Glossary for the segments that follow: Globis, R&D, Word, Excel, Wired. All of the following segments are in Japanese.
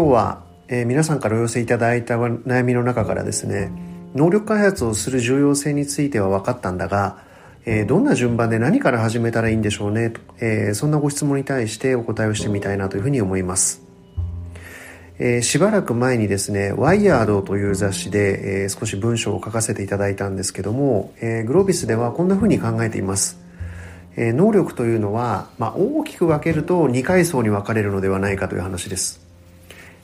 今日は、皆さんからお寄せいただいた悩みの中からですね、能力開発をする重要性については分かったんだが、どんな順番で何から始めたらいいんでしょうねと、そんなご質問に対してお答えをしてみたいなというふうに思います。しばらく前にですね、ワイヤードという雑誌で、少し文章を書かせていただいたんですけども、グロービスではこんなふうに考えています。能力というのは、大きく分けると2階層に分かれるのではないかという話です。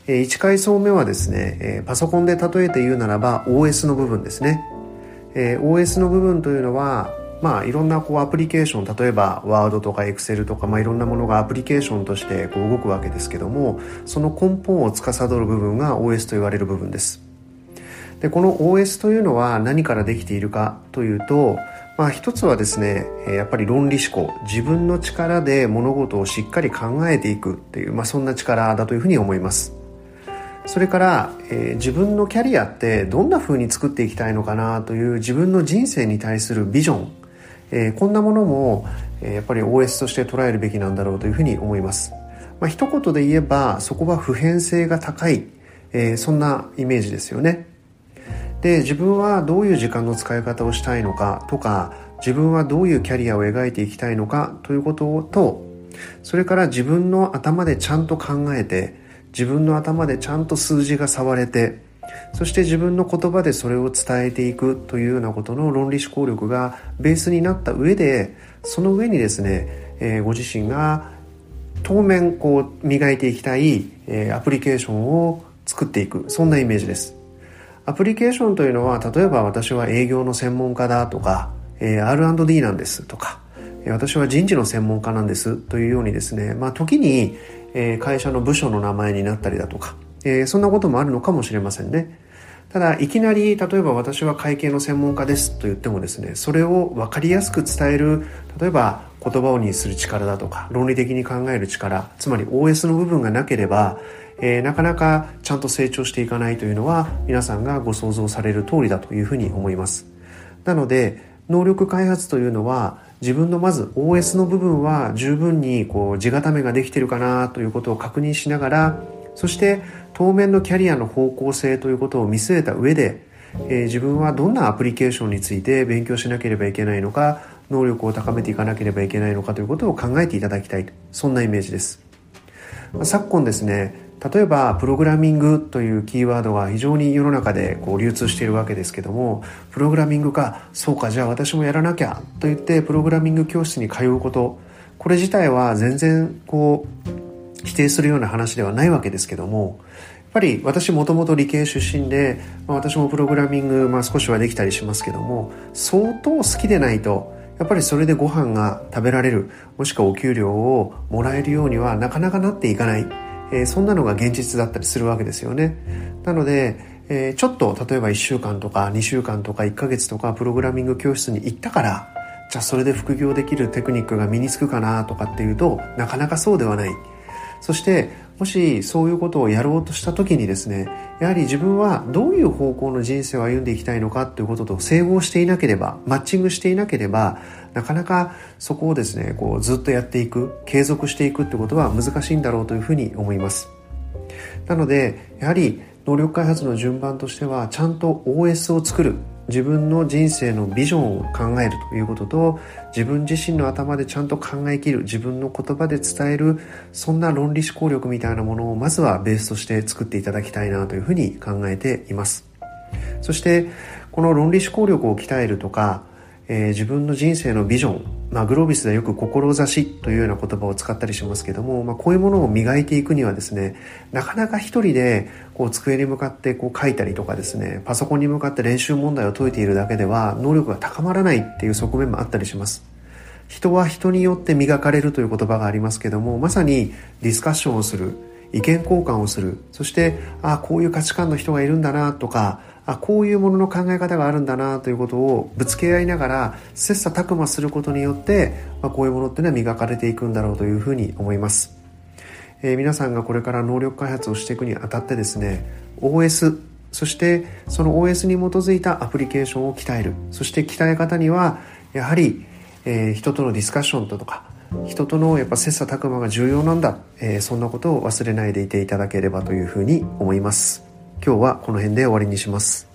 1階層目はですね、パソコンで例えて言うならば OS の部分ですね。 OS の部分というのは、いろんなアプリケーション、例えば Word とか Excel とか、いろんなものがアプリケーションとして動くわけですけども、その根本を司る部分が OS と言われる部分です。で、この OS というのは何からできているかというと、一つはですね、やっぱり論理思考、自分の力で物事をしっかり考えていくっていう、そんな力だというふうに思います。それから、自分のキャリアってどんな風に作っていきたいのかなという、自分の人生に対するビジョン、こんなものも、やっぱり OS として捉えるべきなんだろうというふうに思います。一言で言えば、そこは普遍性が高い、そんなイメージですよね。で、自分はどういう時間の使い方をしたいのかとか、自分はどういうキャリアを描いていきたいのかということと、それから自分の頭でちゃんと考えて、自分の頭でちゃんと数字が触れて、そして自分の言葉でそれを伝えていくというようなことの論理思考力がベースになった上で、その上にですね、ご自身が当面磨いていきたい、アプリケーションを作っていく、そんなイメージです。アプリケーションというのは、例えば私は営業の専門家だとか、R&D なんですとか、私は人事の専門家なんですというようにですね、時に会社の部署の名前になったりだとか、そんなこともあるのかもしれませんね。ただ、いきなり例えば私は会計の専門家ですと言ってもですね、それを分かりやすく伝える、例えば言葉にする力だとか、論理的に考える力、つまり OS の部分がなければ、なかなかちゃんと成長していかないというのは、皆さんがご想像される通りだというふうに思います。なので、能力開発というのは、自分のまず OS の部分は十分に地固めができているかなということを確認しながら、そして当面のキャリアの方向性ということを見据えた上で、自分はどんなアプリケーションについて勉強しなければいけないのか、能力を高めていかなければいけないのかということを考えていただきたい、そんなイメージです。昨今ですね、例えばプログラミングというキーワードが非常に世の中で流通しているわけですけども、プログラミングか、そうか、じゃあ私もやらなきゃと言ってプログラミング教室に通うこと、これ自体は全然否定するような話ではないわけですけども、やっぱり私もともと理系出身で、私もプログラミング、少しはできたりしますけども、相当好きでないと、やっぱりそれでご飯が食べられる、もしくはお給料をもらえるようにはなかなかなっていかない、そんなのが現実だったりするわけですよね。なので、ちょっと例えば1週間とか2週間とか1ヶ月とかプログラミング教室に行ったから、じゃあそれで副業できるテクニックが身につくかなとかっていうと、なかなかそうではない。そしてもしそういうことをやろうとした時にですね、やはり自分はどういう方向の人生を歩んでいきたいのかということと整合していなければ、マッチングしていなければ、なかなかそこをですね、ずっとやっていく、継続していくってことは難しいんだろうというふうに思います。なので、やはり能力開発の順番としては、ちゃんと OS を作る、自分の人生のビジョンを考えるということと、自分自身の頭でちゃんと考えきる、自分の言葉で伝える、そんな論理思考力みたいなものをまずはベースとして作っていただきたいなというふうに考えています。そしてこの論理思考力を鍛えるとか、自分の人生のビジョン、グロービスではよく志というような言葉を使ったりしますけども、こういうものを磨いていくにはですね、なかなか一人で机に向かって書いたりとかですね、パソコンに向かって練習問題を解いているだけでは能力が高まらないっていう側面もあったりします。人は人によって磨かれるという言葉がありますけども、まさにディスカッションをする、意見交換をする、そしてこういう価値観の人がいるんだなとか、こういうものの考え方があるんだなということをぶつけ合いながら切磋琢磨することによって、こういうものっていうのは磨かれていくんだろうというふうに思います。皆さんがこれから能力開発をしていくにあたってですね、 OS、 そしてその OS に基づいたアプリケーションを鍛える、そして鍛え方にはやはり、人とのディスカッションとか、人とのやっぱ切磋琢磨が重要なんだ、そんなことを忘れないでいていただければというふうに思います。今日はこの辺で終わりにします。